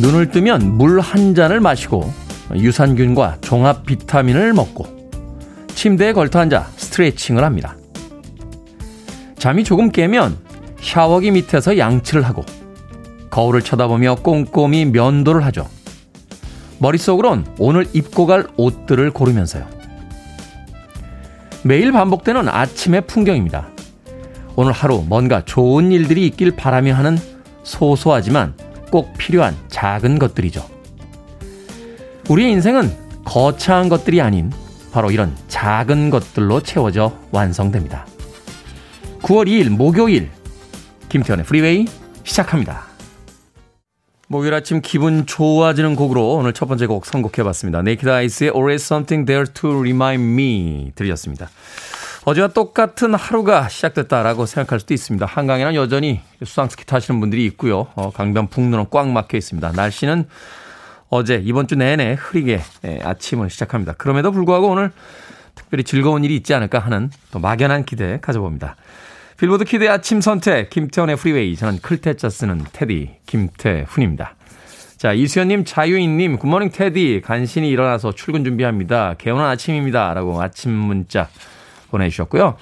눈을 뜨면 물 한 잔을 마시고 유산균과 종합 비타민을 먹고 침대에 걸터앉아 스트레칭을 합니다. 잠이 조금 깨면 샤워기 밑에서 양치를 하고 거울을 쳐다보며 꼼꼼히 면도를 하죠. 머릿속으론 오늘 입고 갈 옷들을 고르면서요. 매일 반복되는 아침의 풍경입니다. 오늘 하루 뭔가 좋은 일들이 있길 바라며 하는 소소하지만 꼭 필요한 작은 것들이죠. 우리의 인생은 거창한 것들이 아닌 바로 이런 작은 것들로 채워져 완성됩니다. 9월 2일 목요일 김태현의 프리웨이 시작합니다. 목요일 아침 기분 좋아지는 곡으로 오늘 첫 번째 곡 선곡해봤습니다. 네이키드 아이스의 Always Something There to Remind Me 들으셨습니다. 어제와 똑같은 하루가 시작됐다라고 생각할 수도 있습니다. 한강에는 여전히 수상스키 타시는 분들이 있고요. 강변 북로는 꽉 막혀 있습니다. 날씨는 어제 이번 주 내내 흐리게 아침을 시작합니다. 그럼에도 불구하고 오늘 특별히 즐거운 일이 있지 않을까 하는 또 막연한 기대 가져봅니다. 빌보드 키드의 아침 선택, 김태훈의 프리웨이. 저는 클테짜 쓰는 테디, 김태훈입니다. 자, 이수연님, 자유인님, 굿모닝 테디. 간신히 일어나서 출근 준비합니다. 개운한 아침입니다. 라고 아침 문자 보내주셨고요.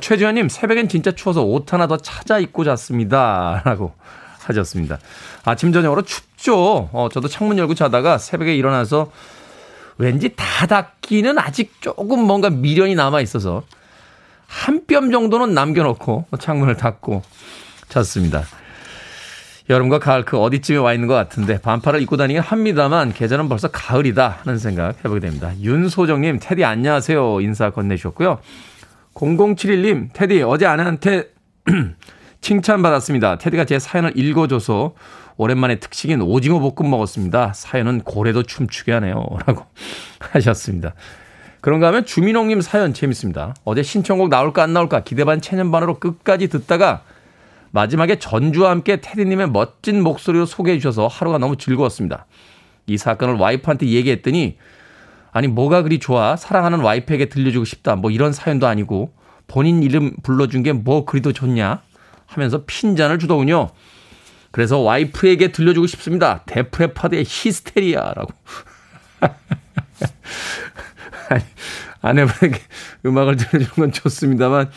최지현님, 새벽엔 진짜 추워서 옷 하나 더 찾아 입고 잤습니다. 라고 하셨습니다. 아침, 저녁으로 춥죠. 저도 창문 열고 자다가 새벽에 일어나서 왠지 다 닦기는 아직 조금 뭔가 미련이 남아있어서 한 뼘 정도는 남겨놓고 창문을 닫고 잤습니다. 여름과 가을 그 어디쯤에 와 있는 것 같은데 반팔을 입고 다니긴 합니다만 계절은 벌써 가을이다 하는 생각 해보게 됩니다. 윤소정님, 테디 안녕하세요 인사 건네주셨고요. 0071님, 테디 어제 아내한테 칭찬받았습니다. 테디가 제 사연을 읽어줘서 오랜만에 특식인 오징어 볶음 먹었습니다. 사연은 고래도 춤추게 하네요 라고 하셨습니다. 그런가 하면 주민홍님 사연 재밌습니다. 어제 신청곡 나올까 안 나올까 기대반 체념반으로 끝까지 듣다가 마지막에 전주와 함께 테디님의 멋진 목소리로 소개해 주셔서 하루가 너무 즐거웠습니다. 이 사건을 와이프한테 얘기했더니 아니 뭐가 그리 좋아 사랑하는 와이프에게 들려주고 싶다 뭐 이런 사연도 아니고 본인 이름 불러준 게 뭐 그리도 좋냐 하면서 핀잔을 주더군요. 그래서 와이프에게 들려주고 싶습니다. 데프레파드의 히스테리아라고. 아니, 아내분에게 음악을 들려주는 건 좋습니다만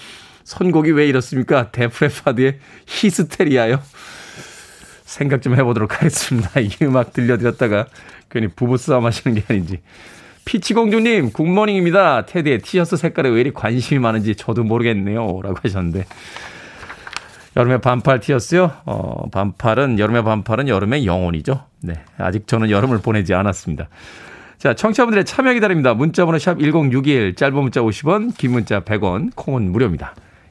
선곡이 왜 이렇습니까? 데프레파드의 히스테리아요. 생각 좀 해보도록 하겠습니다. 이 음악 들려드렸다가 괜히 부부싸움 하시는 게 아닌지. 피치공주님 굿모닝입니다. 테디의 티셔츠 색깔에 왜 이리 관심이 많은지 저도 모르겠네요 라고 하셨는데 여름의 반팔 티셔츠요? 여름의 반팔은 여름의 영혼이죠. 네, 아직 저는 여름을 보내지 않았습니다. 자, 청취자분들의 참여 기다립니다. 문자번호 샵 1061, 짧은 문자 50원, 긴 문자 100원, 콩은 무료입니다.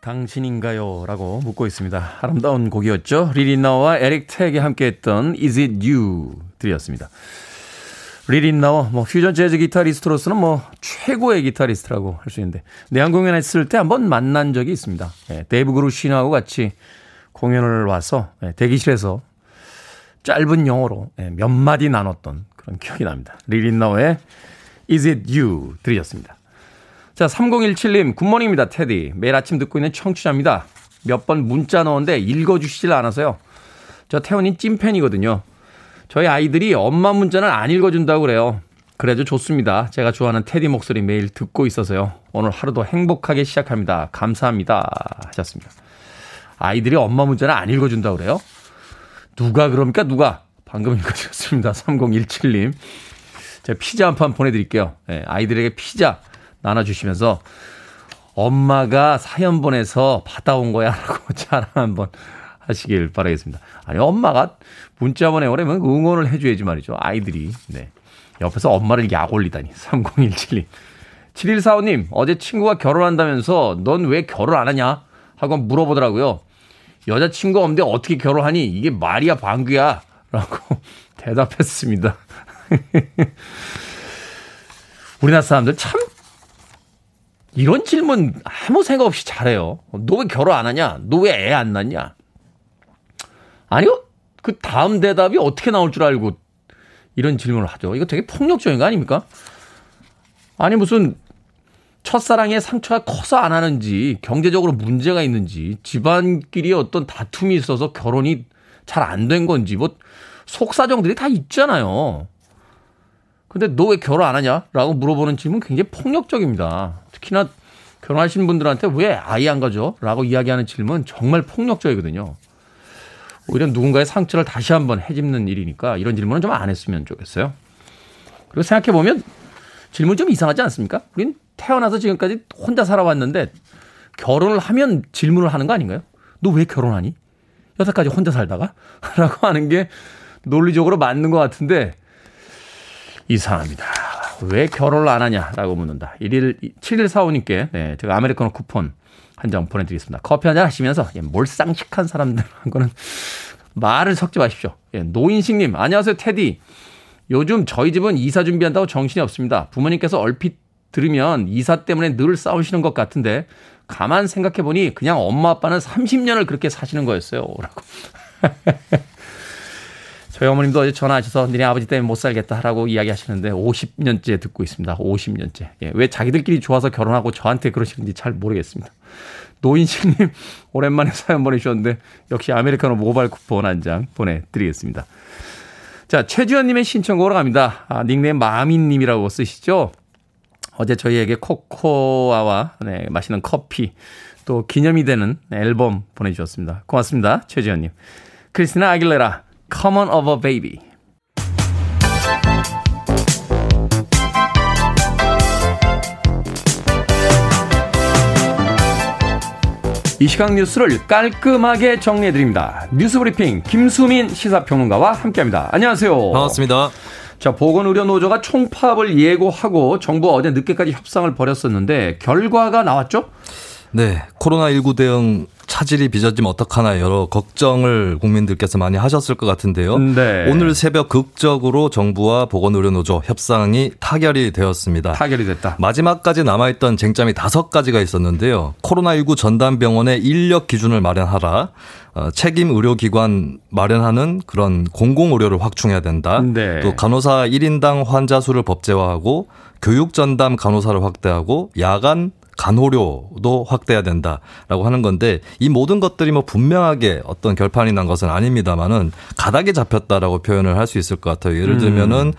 당신인가요? 라고 묻고 있습니다. 아름다운 곡이었죠. 리리나와 에릭 택이 함께했던 Is It You? 들이었습니다. 리린나워, 퓨전 재즈 기타리스트로서는 최고의 기타리스트라고 할 수 있는데, 내한 공연했을 때 한번 만난 적이 있습니다. 데이브 그루신하고 같이 공연을 와서 대기실에서 짧은 영어로 몇 마디 나눴던 그런 기억이 납니다. 리린나워의 Is It You? 들이었습니다. 자, 3017님, 굿모닝입니다, 테디. 매일 아침 듣고 있는 청취자입니다. 몇 번 문자 넣었는데 읽어주시질 않아서요. 저 태훈이 찐팬이거든요. 저희 아이들이 엄마 문자는 안 읽어준다고 그래요. 그래도 좋습니다. 제가 좋아하는 테디 목소리 매일 듣고 있어서요. 오늘 하루도 행복하게 시작합니다. 감사합니다. 하셨습니다. 아이들이 엄마 문자는 안 읽어준다고 그래요? 누가 그럽니까? 누가? 방금 읽어주셨습니다. 3017님. 제가 피자 한 판 보내드릴게요. 아이들에게 피자 나눠주시면서 엄마가 사연 보내서 받아온 거야 라고 자랑 한번 하시길 바라겠습니다. 아니, 엄마가 문자 보내오려면 응원을 해줘야지 말이죠. 아이들이. 네. 옆에서 엄마를 약 올리다니. 3017님. 7145님, 어제 친구가 결혼한다면서 넌 왜 결혼 안 하냐? 하고 물어보더라고요. 여자친구 없는데 어떻게 결혼하니? 이게 말이야, 방귀야. 라고 대답했습니다. 우리나라 사람들 참 이런 질문 아무 생각 없이 잘해요. 너 왜 결혼 안 하냐? 너 왜 애 안 낳냐? 아니요. 그 다음 대답이 어떻게 나올 줄 알고 이런 질문을 하죠. 이거 되게 폭력적인 거 아닙니까? 아니 무슨 첫사랑의 상처가 커서 안 하는지 경제적으로 문제가 있는지 집안끼리 어떤 다툼이 있어서 결혼이 잘 안 된 건지 뭐 속사정들이 다 있잖아요. 근데 너 왜 결혼 안 하냐? 라고 물어보는 질문 굉장히 폭력적입니다. 특히나 결혼하신 분들한테 왜 아이 안 가져? 라고 이야기하는 질문 정말 폭력적이거든요. 오히려 누군가의 상처를 다시 한번 헤집는 일이니까 이런 질문은 좀 안 했으면 좋겠어요. 그리고 생각해보면 질문 좀 이상하지 않습니까? 우린 태어나서 지금까지 혼자 살아왔는데 결혼을 하면 질문을 하는 거 아닌가요? 너 왜 결혼하니? 여태까지 혼자 살다가? 라고 하는 게 논리적으로 맞는 것 같은데 이상합니다. 왜 결혼을 안 하냐라고 묻는다. 7145님께 네, 제가 아메리카노 쿠폰 한 장 보내드리겠습니다. 커피 한잔 하시면서 예, 몰상식한 사람들 한 거는 말을 섞지 마십시오. 예, 노인식님 안녕하세요 테디. 요즘 저희 집은 이사 준비한다고 정신이 없습니다. 부모님께서 얼핏 들으면 이사 때문에 늘 싸우시는 것 같은데 가만 생각해보니 그냥 엄마 아빠는 30년을 그렇게 사시는 거였어요. 라고. 저희 어머님도 어제 전화하셔서 니네 아버지 때문에 못 살겠다라고 이야기하시는데 50년째 듣고 있습니다. 50년째. 예, 왜 자기들끼리 좋아서 결혼하고 저한테 그러시는지 잘 모르겠습니다. 노인식님 오랜만에 사연 보내주셨는데 역시 아메리카노 모바일 쿠폰 한 장 보내드리겠습니다. 자, 최주연님의 신청곡으로 갑니다. 아, 닉네임 마미님이라고 쓰시죠. 어제 저희에게 코코아와 네, 마시는 커피 또 기념이 되는 앨범 보내주셨습니다. 고맙습니다. 최주연님. 크리스티나 아길레라. Come on over, baby. 이 시각 뉴스를 깔끔하게 정리해드립니다. 뉴스브리핑 김수민 시사평론가와 함께합니다. 안녕하세요. 반갑습니다. 자, 보건의료노조가 총파업을 예고하고 정부와 어제 늦게까지 협상을 벌였었는데 결과가 나왔죠? 네. 코로나19 대응 차질이 빚어지면 어떡하나 여러 걱정을 국민들께서 많이 하셨을 것 같은데요. 네. 오늘 새벽 극적으로 정부와 보건의료노조 협상이 타결이 되었습니다. 타결이 됐다. 마지막까지 남아있던 쟁점이 5가지가 있었는데요. 코로나19 전담병원의 인력 기준을 마련하라. 책임 의료기관 마련하는 그런 공공의료를 확충해야 된다. 네. 또 간호사 1인당 환자 수를 법제화하고 교육 전담 간호사를 확대하고 야간 간호료도 확대해야 된다라고 하는 건데 이 모든 것들이 뭐 분명하게 어떤 결판이 난 것은 아닙니다만은 가닥이 잡혔다라고 표현을 할 수 있을 것 같아요. 예를 들면은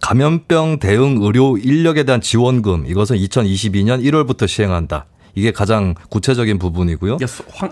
감염병 대응 의료 인력에 대한 지원금 이것은 2022년 1월부터 시행한다. 이게 가장 구체적인 부분이고요.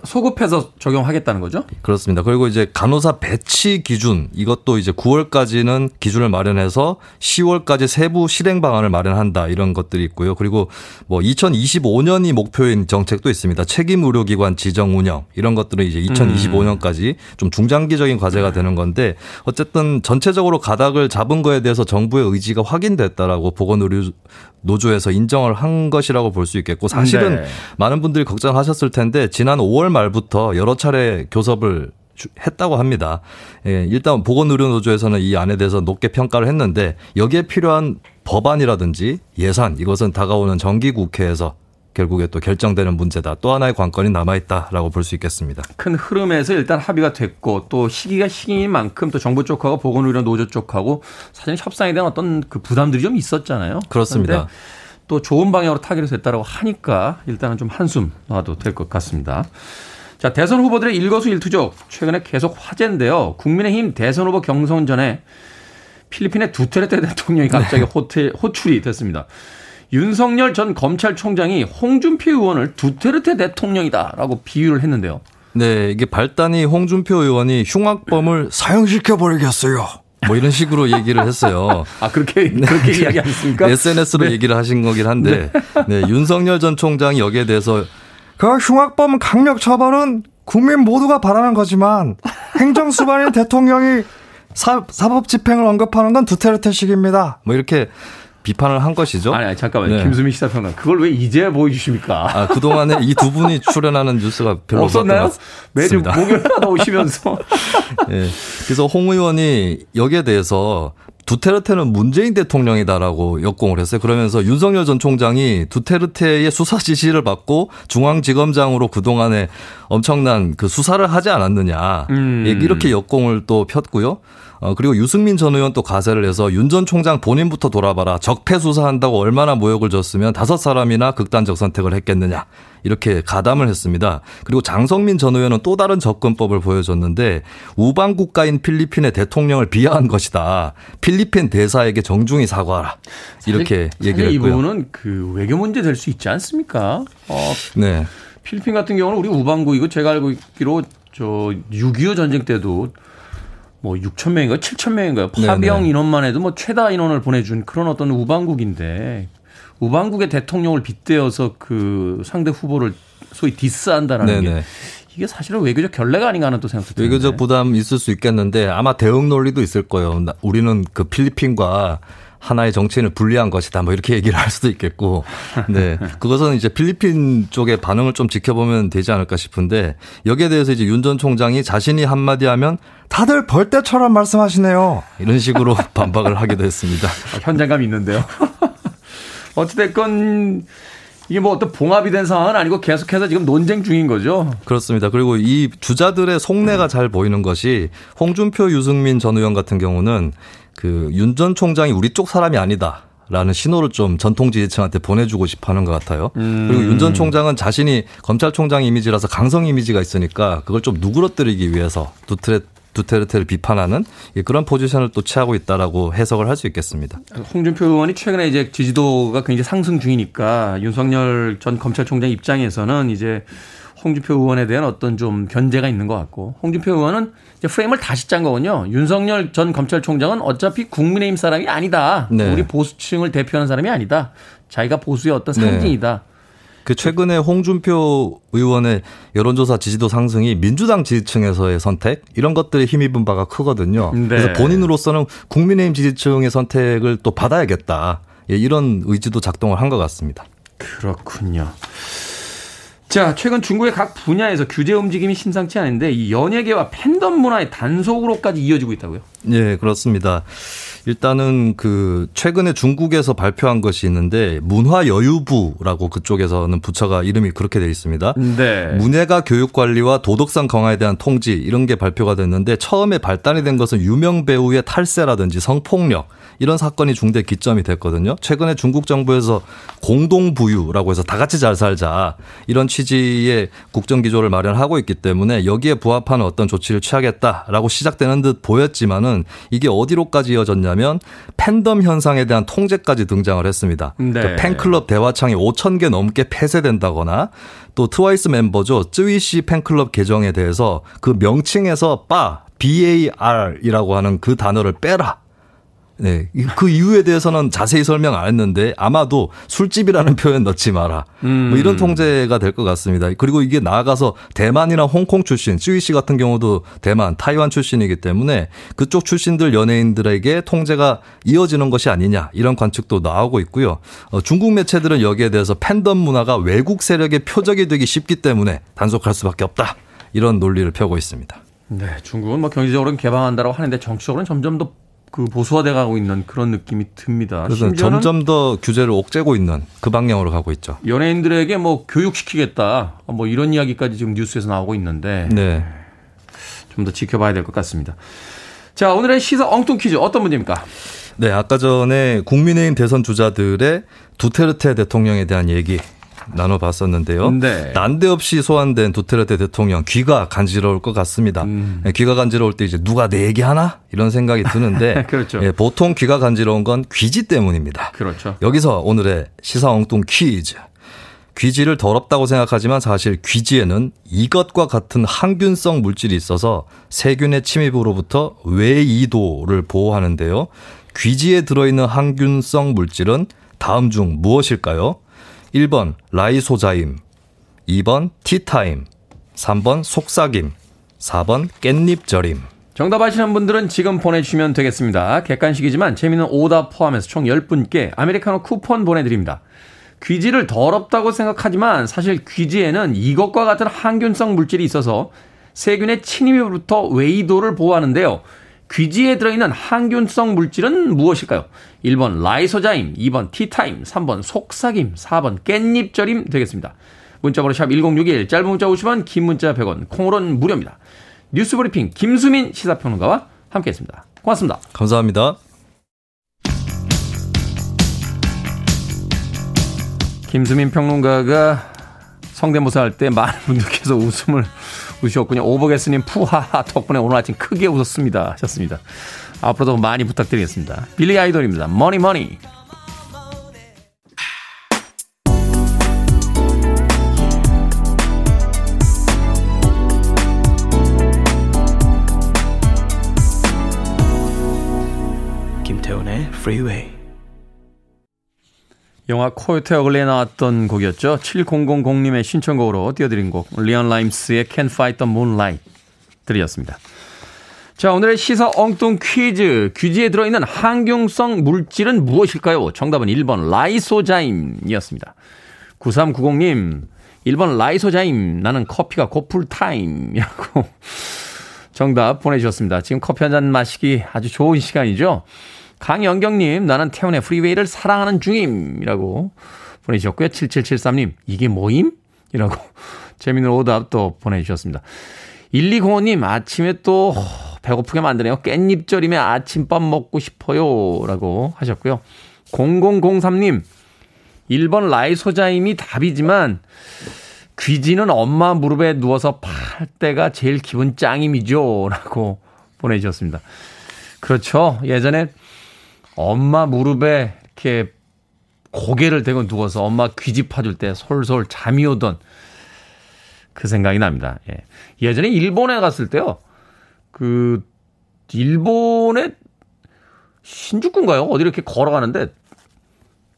소급해서 적용하겠다는 거죠? 그렇습니다. 그리고 이제 간호사 배치 기준 이것도 이제 9월까지는 기준을 마련해서 10월까지 세부 실행 방안을 마련한다 이런 것들이 있고요. 그리고 뭐 2025년이 목표인 정책도 있습니다. 책임 의료기관 지정 운영 이런 것들은 이제 2025년까지 좀 중장기적인 과제가 되는 건데 어쨌든 전체적으로 가닥을 잡은 거에 대해서 정부의 의지가 확인됐다라고 보건의료 노조에서 인정을 한 것이라고 볼 수 있겠고 사실은 네. 많은 분들이 걱정하셨을 텐데 지난 5월 말부터 여러 차례 교섭을 했다고 합니다. 예, 일단 보건의료노조에서는 이 안에 대해서 높게 평가를 했는데 여기에 필요한 법안이라든지 예산 이것은 다가오는 정기국회에서 결국에 또 결정되는 문제다. 또 하나의 관건이 남아있다라고 볼 수 있겠습니다. 큰 흐름에서 일단 합의가 됐고 또 시기가 시기인 만큼 또 정부 쪽하고 보건의료 노조 쪽하고 사실 협상에 대한 어떤 그 부담들이 좀 있었잖아요. 그렇습니다. 또 좋은 방향으로 타결이 됐다고 하니까 일단은 좀 한숨 놔도 될 것 같습니다. 자, 대선 후보들의 일거수일투족 최근에 계속 화제인데요. 국민의힘 대선 후보 경선 전에 필리핀의 두테르테 대통령이 갑자기 호출이 됐습니다. 윤석열 전 검찰총장이 홍준표 의원을 두테르테 대통령이다라고 비유를 했는데요. 네, 이게 발단이 홍준표 의원이 흉악범을 사형시켜버리겠어요. 뭐 이런 식으로 얘기를 했어요. 아, 그렇게 이야기하셨습니까? SNS로 네. 얘기를 하신 거긴 한데, 네. 네, 윤석열 전 총장이 여기에 대해서 그 흉악범 강력 처벌은 국민 모두가 바라는 거지만 행정수반인 대통령이 사법 집행을 언급하는 건 두테르테식입니다. 뭐 이렇게 비판을 한 것이죠. 아니 잠깐만요. 네. 김수민 시사평론 그걸 왜 이제 보여주십니까? 아, 그동안에 이 두 분이 출연하는 뉴스가 별로 없었나요? 매주 목요일마다 오시면서. 네. 그래서 홍 의원이 여기에 대해서 두테르테는 문재인 대통령이다라고 역공을 했어요. 그러면서 윤석열 전 총장이 두테르테의 수사 지시를 받고 중앙지검장으로 그동안에 엄청난 그 수사를 하지 않았느냐. 이렇게 역공을 또 폈고요. 그리고 유승민 전 의원 또 가세를 해서 윤 전 총장 본인부터 돌아봐라. 적폐 수사한다고 얼마나 모욕을 줬으면 5사람이나 극단적 선택을 했겠느냐. 이렇게 가담을 했습니다. 그리고 장성민 전 의원은 또 다른 접근법을 보여줬는데 우방국가인 필리핀의 대통령을 비하한 것이다. 필리핀 대사에게 정중히 사과하라. 이렇게 얘기를 했고요. 이 부분은 그 외교 문제 될 수 있지 않습니까? 네. 필리핀 같은 경우는 우리 우방국이고 제가 알고 있기로 저 6.25 전쟁 때도 뭐 6,000명인가요? 7,000명인가요? 파병 인원만 해도 뭐 최다 인원을 보내준 그런 어떤 우방국인데 우방국의 대통령을 빗대어서 그 상대 후보를 소위 디스한다라는 게 이게 사실은 외교적 결례가 아닌가 하는 또 생각도 들어요. 외교적 부담 있을 수 있겠는데 아마 대응 논리도 있을 거예요. 우리는 그 필리핀과 하나의 정치인을 분리한 것이다. 뭐 이렇게 얘기를 할 수도 있겠고. 네. 그것은 이제 필리핀 쪽의 반응을 좀 지켜보면 되지 않을까 싶은데 여기에 대해서 이제 윤 전 총장이 자신이 한마디 하면 다들 벌떼처럼 말씀하시네요. 이런 식으로 반박을 하기도 했습니다. 현장감 있는데요. 어찌됐건 이게 뭐 어떤 봉합이 된 상황은 아니고 계속해서 지금 논쟁 중인 거죠. 그렇습니다. 그리고 이 주자들의 속내가 잘 보이는 것이 홍준표, 유승민 전 의원 같은 경우는 그 윤 전 총장이 우리 쪽 사람이 아니다라는 신호를 좀 전통 지지층한테 보내주고 싶어하는 것 같아요. 그리고 윤 전 총장은 자신이 검찰총장 이미지라서 강성 이미지가 있으니까 그걸 좀 누그러뜨리기 위해서 두테르테를 비판하는 그런 포지션을 또 취하고 있다라고 해석을 할 수 있겠습니다. 홍준표 의원이 최근에 이제 지지도가 굉장히 상승 중이니까 윤석열 전 검찰총장 입장에서는 이제 홍준표 의원에 대한 어떤 좀 견제가 있는 것 같고 홍준표 의원은 이제 프레임을 다시 짠 거군요. 윤석열 전 검찰총장은 어차피 국민의힘 사람이 아니다. 네. 우리 보수층을 대표하는 사람이 아니다. 자기가 보수의 어떤 상징이다. 네. 그 최근에 홍준표 의원의 여론조사 지지도 상승이 민주당 지지층에서의 선택 이런 것들에 힘입은 바가 크거든요. 네. 그래서 본인으로서는 국민의힘 지지층의 선택을 또 받아야겠다. 예, 이런 의지도 작동을 한 것 같습니다. 그렇군요. 자, 최근 중국의 각 분야에서 규제 움직임이 심상치 않은데 이 연예계와 팬덤 문화의 단속으로까지 이어지고 있다고요? 네, 그렇습니다. 일단은 그 최근에 중국에서 발표한 것이 있는데 문화여유부라고 그쪽에서는 부처가 이름이 그렇게 돼 있습니다. 네. 문예가 교육관리와 도덕성 강화에 대한 통지 이런 게 발표가 됐는데 처음에 발단이 된 것은 유명 배우의 탈세라든지 성폭력 이런 사건이 중대 기점이 됐거든요. 최근에 중국 정부에서 공동부유라고 해서 다 같이 잘 살자 이런 취지의 국정기조를 마련하고 있기 때문에 여기에 부합하는 어떤 조치를 취하겠다라고 시작되는 듯 보였지만은 이게 어디로까지 이어졌냐면 팬덤 현상에 대한 통제까지 등장을 했습니다. 네. 그러니까 팬클럽 대화창이 5,000개 넘게 폐쇄된다거나 또 트와이스 멤버죠. 쯔위씨 팬클럽 계정에 대해서 그 명칭에서 BAR이라고 하는 그 단어를 빼라. 네, 그 이유에 대해서는 자세히 설명 안 했는데 아마도 술집이라는 표현 넣지 마라. 뭐 이런 통제가 될 것 같습니다. 그리고 이게 나아가서 대만이나 홍콩 출신, 쯔위 씨 같은 경우도 대만, 타이완 출신이기 때문에 그쪽 출신들 연예인들에게 통제가 이어지는 것이 아니냐 이런 관측도 나오고 있고요. 중국 매체들은 여기에 대해서 팬덤 문화가 외국 세력의 표적이 되기 쉽기 때문에 단속할 수밖에 없다. 이런 논리를 펴고 있습니다. 네, 중국은 뭐 경제적으로는 개방한다라고 하는데 정치적으로는 점점 더 그 보수화돼 가고 있는 그런 느낌이 듭니다. 그래서 점점 더 규제를 옥죄고 있는 그 방향으로 가고 있죠. 연예인들에게 뭐 교육시키겠다 뭐 이런 이야기까지 지금 뉴스에서 나오고 있는데 네. 좀 더 지켜봐야 될 것 같습니다. 자, 오늘의 시사 엉뚱 퀴즈 어떤 문제입니까? 네, 아까 전에 국민의힘 대선 주자들의 두테르테 대통령에 대한 얘기 나눠봤었는데요. 네. 난데없이 소환된 두테르테 대통령 귀가 간지러울 것 같습니다. 귀가 간지러울 때 이제 누가 내 얘기하나 이런 생각이 드는데 그렇죠. 예, 보통 귀가 간지러운 건 귀지 때문입니다. 그렇죠. 여기서 오늘의 시사 엉뚱 퀴즈. 귀지를 더럽다고 생각하지만 사실 귀지에는 이것과 같은 항균성 물질이 있어서 세균의 침입으로부터 외이도를 보호하는데요. 귀지에 들어있는 항균성 물질은 다음 중 무엇일까요? 1번 라이소자임, 2번 티타임, 3번 속삭임, 4번 깻잎절임. 정답 아시는 분들은 지금 보내주시면 되겠습니다. 객관식이지만 재미있는 오답 포함해서 총 10분께 아메리카노 쿠폰 보내드립니다. 귀지를 더럽다고 생각하지만 사실 귀지에는 이것과 같은 항균성 물질이 있어서 세균의 침입으로부터 외이도를 보호하는데요. 귀지에 들어있는 항균성 물질은 무엇일까요? 1번 라이소자임, 2번 티타임, 3번 속삭임, 4번 깻잎절임 되겠습니다. 문자번호 샵 1061, 짧은 문자 50원, 긴 문자 100원, 콩으로는 무료입니다. 뉴스브리핑 김수민 시사평론가와 함께했습니다. 고맙습니다. 감사합니다. 김수민 평론가가 성대모사 할 때 많은 분들께서 웃음을 우셨군요. 오버게스님 푸하하 덕분에 오늘 아침 크게 웃었습니다 하셨습니다. 앞으로도 많이 부탁드리겠습니다. 빌리 아이돌입니다. 머니머니. 김태훈의 프리웨이. 영화 코요테 어글리에 나왔던 곡이었죠. 7000님의 신청곡으로 띄워드린 곡 리언 라임스의 Can't Fight the Moonlight 들이었습니다. 자, 오늘의 시사 엉뚱 퀴즈. 귀지에 들어있는 항균성 물질은 무엇일까요? 정답은 1번 라이소자임이었습니다. 9390님 1번 라이소자임, 나는 커피가 고플 타임이라고 정답 보내주셨습니다. 지금 커피 한잔 마시기 아주 좋은 시간이죠. 강연경님, 나는 태훈의 프리웨이를 사랑하는 중임이라고 보내주셨고요. 7773님, 이게 뭐임? 이라고 재미있는 오답 또 보내주셨습니다. 1205님, 아침에 또 배고프게 만드네요. 깻잎절임에 아침밥 먹고 싶어요 라고 하셨고요. 0003님, 1번 라이소자임이 답이지만 귀지는 엄마 무릎에 누워서 팔 때가 제일 기분 짱임이죠 라고 보내주셨습니다. 그렇죠. 예전에 엄마 무릎에 이렇게 고개를 대고 누워서 엄마 귀지 파줄 때 솔솔 잠이 오던 그 생각이 납니다. 예. 예전에 일본에 갔을 때요. 그 일본의 신주쿠인가요? 어디 이렇게 걸어가는데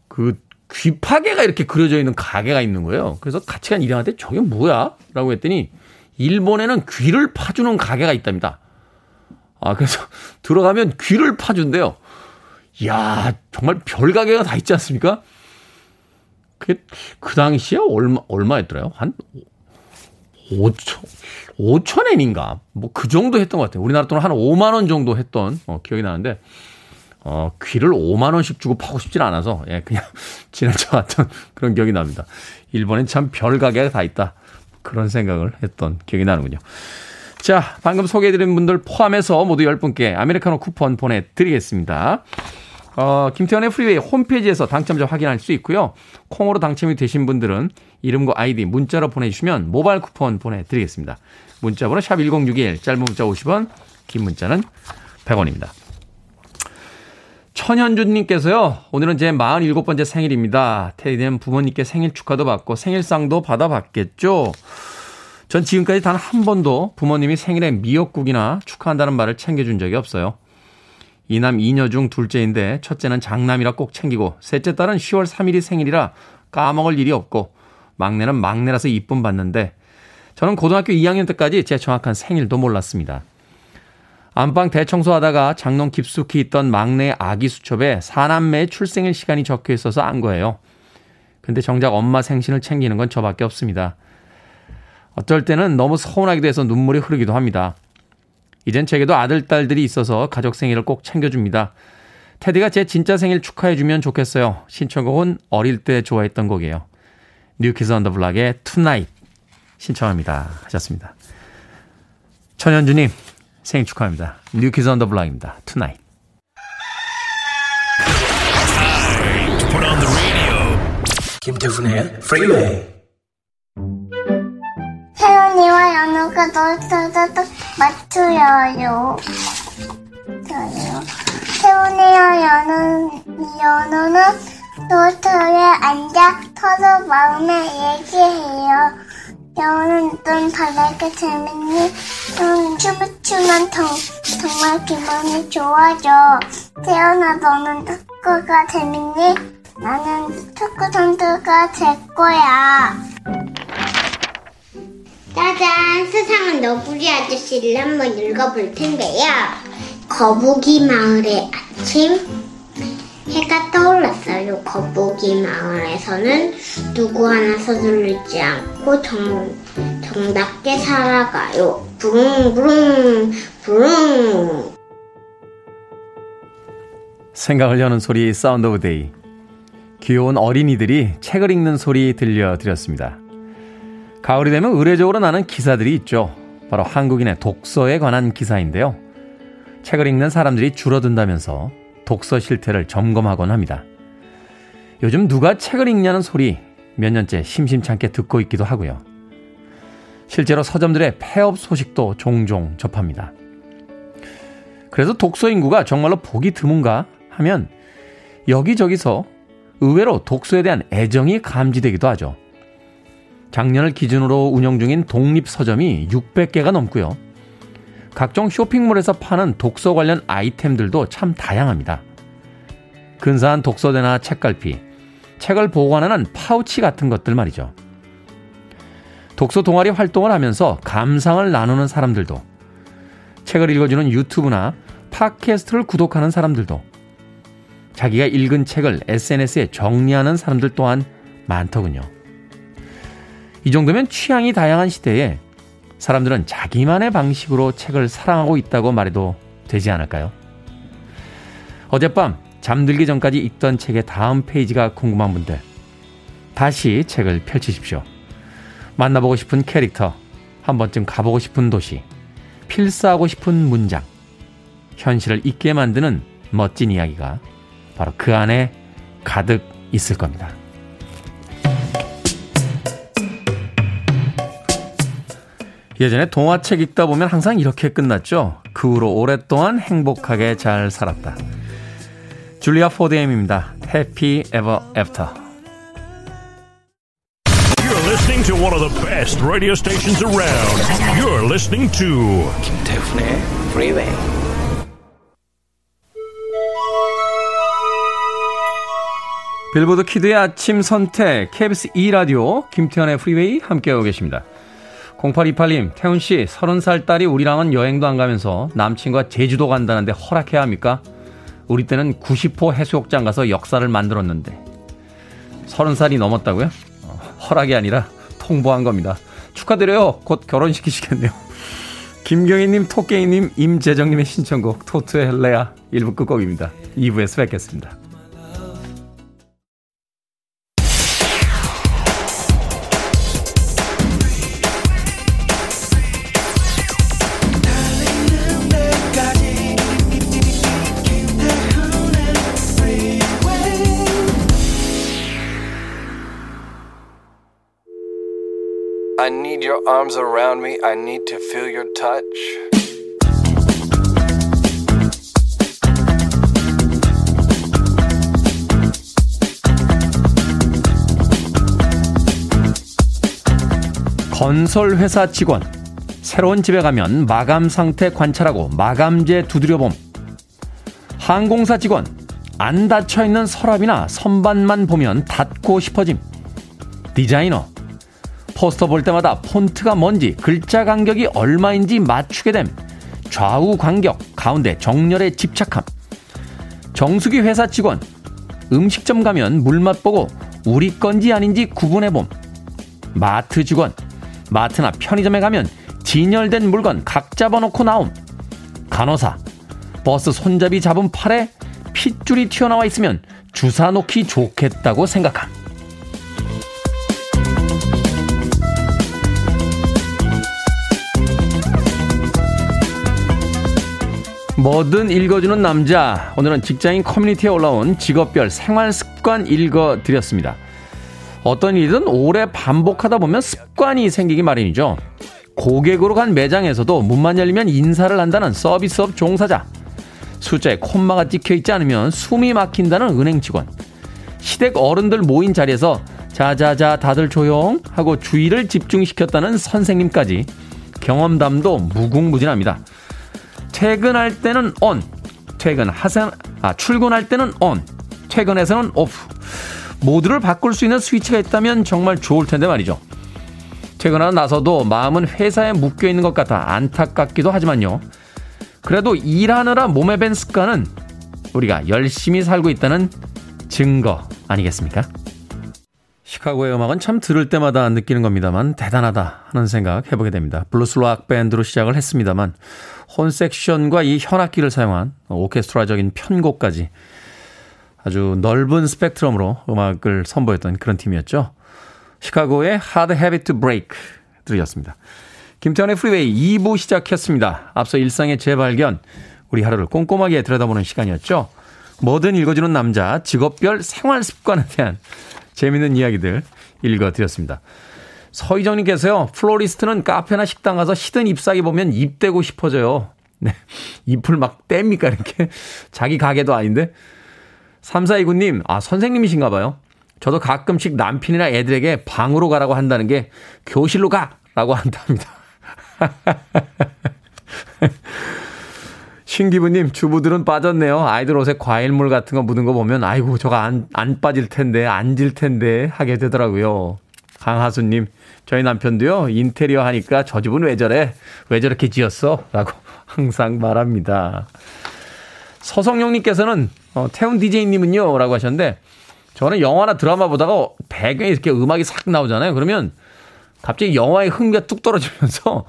그 귀파개가 이렇게 그려져 있는 가게가 있는 거예요. 그래서 같이 간 일행한테 저게 뭐야? 라고 했더니 일본에는 귀를 파주는 가게가 있답니다. 아, 그래서 들어가면 귀를 파준대요. 야, 정말 별 가게가 다 있지 않습니까? 그게 그 당시에 얼마였더라요? 한 5천엔인가? 뭐 그 정도 했던 것 같아요. 우리나라 돈은 한 5만 원 정도 했던 기억이 나는데 귀를 5만 원씩 주고 파고 싶진 않아서 예, 그냥 지나쳐왔던 그런 기억이 납니다. 일본엔 참 별 가게가 다 있다. 그런 생각을 했던 기억이 나는군요. 자, 방금 소개해드린 분들 포함해서 모두 10분께 아메리카노 쿠폰 보내드리겠습니다. 김태현의 프리웨이 홈페이지에서 당첨자 확인할 수 있고요. 콩으로 당첨이 되신 분들은 이름과 아이디 문자로 보내주시면 모바일 쿠폰 보내드리겠습니다. 문자번호 샵 1061, 짧은 문자 50원, 긴 문자는 100원입니다. 천현준님께서요. 오늘은 제 47번째 생일입니다. 테디는 부모님께 생일 축하도 받고 생일상도 받아봤겠죠? 전 지금까지 단 한 번도 부모님이 생일에 미역국이나 축하한다는 말을 챙겨준 적이 없어요. 이남 2녀 중 둘째인데 첫째는 장남이라 꼭 챙기고 셋째 딸은 10월 3일이 생일이라 까먹을 일이 없고 막내는 막내라서 이쁨 받는데 저는 고등학교 2학년 때까지 제 정확한 생일도 몰랐습니다. 안방 대청소하다가 장롱 깊숙이 있던 막내의 아기 수첩에 사남매의 출생일 시간이 적혀 있어서 안 거예요. 근데 정작 엄마 생신을 챙기는 건 저밖에 없습니다. 어쩔 때는 너무 서운하기도 해서 눈물이 흐르기도 합니다. 이젠 제게도 아들, 딸들이 있어서 가족 생일을 꼭 챙겨줍니다. 테디가 제 진짜 생일 축하해주면 좋겠어요. 신청곡은 어릴 때 좋아했던 곡이에요. 뉴 키즈 온 더 블락의 투나잇 신청합니다 하셨습니다. 천현주님 생일 축하합니다. 뉴 키즈 온 더 블락입니다. 투나잇. 김태훈의 프리웨이. 태훈이와 연우가 놀 때도 맞춰요. 태훈이와 연우는 놀토에 앉아 서로 마음에 얘기해요. 여우는 눈 바르게 재밌니? 여우는 춤을 추면 정말 기분이 좋아져. 태연아, 너는 축구가 재밌니? 나는 축구 선수가 될 거야. 짜잔, 세상은 너구리 아저씨를 한번 읽어볼 텐데요. 거북이 마을의 아침. 해가 떠올랐어요. 거북이 마을에서는 누구 하나 서두르지 않고 정답게 살아가요. 부릉 부릉 부릉. 생각을 여는 소리 사운드 오브 데이. 귀여운 어린이들이 책을 읽는 소리 들려드렸습니다. 가을이 되면 의례적으로 나는 기사들이 있죠. 바로 한국인의 독서에 관한 기사인데요. 책을 읽는 사람들이 줄어든다면서 독서 실태를 점검하곤 합니다. 요즘 누가 책을 읽냐는 소리 몇 년째 심심찮게 듣고 있기도 하고요. 실제로 서점들의 폐업 소식도 종종 접합니다. 그래서 독서 인구가 정말로 보기 드문가 하면 여기저기서 의외로 독서에 대한 애정이 감지되기도 하죠. 작년을 기준으로 운영 중인 독립서점이 600개가 넘고요. 각종 쇼핑몰에서 파는 독서 관련 아이템들도 참 다양합니다. 근사한 독서대나 책갈피, 책을 보관하는 파우치 같은 것들 말이죠. 독서 동아리 활동을 하면서 감상을 나누는 사람들도, 책을 읽어주는 유튜브나 팟캐스트를 구독하는 사람들도, 자기가 읽은 책을 SNS에 정리하는 사람들 또한 많더군요. 이 정도면 취향이 다양한 시대에 사람들은 자기만의 방식으로 책을 사랑하고 있다고 말해도 되지 않을까요? 어젯밤 잠들기 전까지 읽던 책의 다음 페이지가 궁금한 분들, 다시 책을 펼치십시오. 만나보고 싶은 캐릭터, 한 번쯤 가보고 싶은 도시, 필사하고 싶은 문장, 현실을 잊게 만드는 멋진 이야기가 바로 그 안에 가득 있을 겁니다. 예전에 동화책 읽다 보면 항상 이렇게 끝났죠. 그 후로 오랫동안 행복하게 잘 살았다. 줄리아 포드엠입니다. Happy Ever After. You're listening to one of the best radio stations around. You're listening to 김태훈의 Freeway. 빌보드 키드의 아침 선택 KBS 2라디오 김태훈의 Freeway 함께하고 계십니다. 0828님, 태훈씨, 30살 딸이 우리랑은 여행도 안 가면서 남친과 제주도 간다는데 허락해야 합니까? 우리 때는 구시포 해수욕장 가서 역사를 만들었는데. 30살이 넘었다고요? 허락이 아니라 통보한 겁니다. 축하드려요. 곧 결혼시키시겠네요. 김경희님, 토깽이님, 임재정님의 신청곡 토트의 레아 1부 끝곡입니다. 2부에서 뵙겠습니다. I need your arms around me. I need to feel your touch. 건설회사 직원. 새로운 집에 가면 마감 상태 관찰하고 마감재 두드려봄. 항공사 직원. 안 닫혀있는 서랍이나 선반만 보면 닫고 싶어짐. 디자이너. 포스터 볼 때마다 폰트가 뭔지, 글자 간격이 얼마인지 맞추게 됨. 좌우 간격, 가운데 정렬에 집착함. 정수기 회사 직원. 음식점 가면 물맛 보고 우리 건지 아닌지 구분해봄. 마트 직원. 마트나 편의점에 가면 진열된 물건 각 잡아놓고 나옴. 간호사. 버스 손잡이 잡은 팔에 핏줄이 튀어나와 있으면 주사 놓기 좋겠다고 생각함. 뭐든 읽어주는 남자, 오늘은 직장인 커뮤니티에 올라온 직업별 생활습관 읽어드렸습니다. 어떤 일이든 오래 반복하다 보면 습관이 생기기 마련이죠. 고객으로 간 매장에서도 문만 열리면 인사를 한다는 서비스업 종사자, 숫자에 콤마가 찍혀있지 않으면 숨이 막힌다는 은행 직원, 시댁 어른들 모인 자리에서 자자자 다들 조용 하고 주의를 집중시켰다는 선생님까지 경험담도 무궁무진합니다. 퇴근할 때는 on, 출근할 때는 on, 퇴근해서는 off. 모두를 바꿀 수 있는 스위치가 있다면 정말 좋을 텐데 말이죠. 퇴근하고 나서도 마음은 회사에 묶여있는 것 같아 안타깝기도 하지만요. 그래도 일하느라 몸에 밴 습관은 우리가 열심히 살고 있다는 증거 아니겠습니까? 시카고의 음악은 참 들을 때마다 느끼는 겁니다만 대단하다 하는 생각 해보게 됩니다. 블루스 록 밴드로 시작을 했습니다만 혼 섹션과 이 현악기를 사용한 오케스트라적인 편곡까지 아주 넓은 스펙트럼으로 음악을 선보였던 그런 팀이었죠. 시카고의 Hard Habit to Break 들으셨습니다. 김태현의 프리웨이 2부 시작했습니다. 앞서 일상의 재발견, 우리 하루를 꼼꼼하게 들여다보는 시간이었죠. 뭐든 읽어주는 남자, 직업별 생활 습관에 대한 재미있는 이야기들 읽어드렸습니다. 서희정님께서요. 플로리스트는 카페나 식당 가서 시든 잎사귀 보면 잎 떼고 싶어져요. 네, 잎을 막 뗍니까 이렇게? 자기 가게도 아닌데. 3429님. 아, 선생님이신가 봐요. 저도 가끔씩 남편이나 애들에게 방으로 가라고 한다는 게 교실로 가라고 한답니다. 신기부님, 주부들은 빠졌네요. 아이들 옷에 과일물 같은 거 묻은 거 보면 아이고 저거 안 빠질 텐데, 안 질 텐데 하게 되더라고요. 강하수님, 저희 남편도요. 인테리어 하니까 저 집은 왜 저래? 왜 저렇게 지었어? 라고 항상 말합니다. 서성용님께서는 태훈 DJ님은요? 라고 하셨는데 저는 영화나 드라마 보다가 배경에 이렇게 음악이 싹 나오잖아요. 그러면 갑자기 영화의 흥미가 뚝 떨어지면서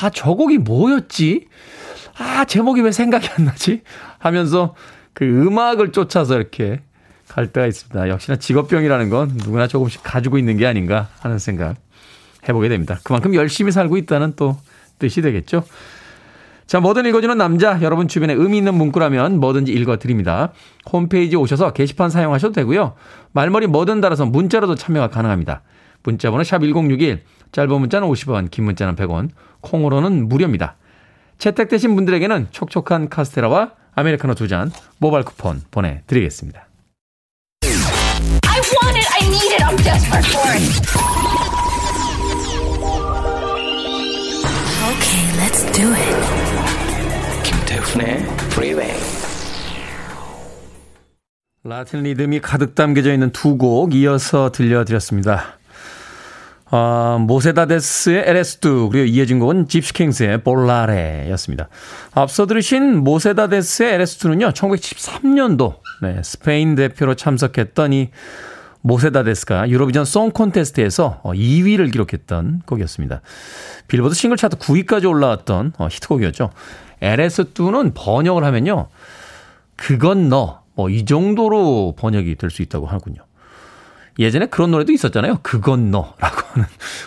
아, 저 곡이 뭐였지? 아, 제목이 왜 생각이 안 나지? 하면서 그 음악을 쫓아서 이렇게 갈 때가 있습니다. 역시나 직업병이라는 건 누구나 조금씩 가지고 있는 게 아닌가 하는 생각 해보게 됩니다. 그만큼 열심히 살고 있다는 또 뜻이 되겠죠. 자, 뭐든 읽어주는 남자, 여러분 주변에 의미 있는 문구라면 뭐든지 읽어드립니다. 홈페이지 오셔서 게시판 사용하셔도 되고요. 말머리 뭐든 달아서 문자로도 참여가 가능합니다. 문자번호 샵 1061, 짧은 문자는 50원, 긴 문자는 100원, 콩으로는 무료입니다. 채택되신 분들에게는 촉촉한 카스테라와 아메리카노 2잔 모바일 쿠폰 보내드리겠습니다. I want it, I need it, I'm desperate for it. Okay, let's do it. 김태훈의 Freeway. 라틴 리듬이 가득 담겨져 있는 두 곡 이어서 들려드렸습니다. 모세다데스의 에레스투, 그리고 이어진 곡은 집시킹스의 볼라레였습니다. 앞서 들으신 모세다데스의 에레스투는요, 1973년도 네, 스페인 대표로 참석했던 이 모세다데스가 유로비전 송 콘테스트에서 2위를 기록했던 곡이었습니다. 빌보드 싱글 차트 9위까지 올라왔던 히트곡이었죠. 에레스투는 번역을 하면요, 그건 너, 뭐 이 정도로 번역이 될 수 있다고 하군요. 예전에 그런 노래도 있었잖아요. 그건 너라고 하는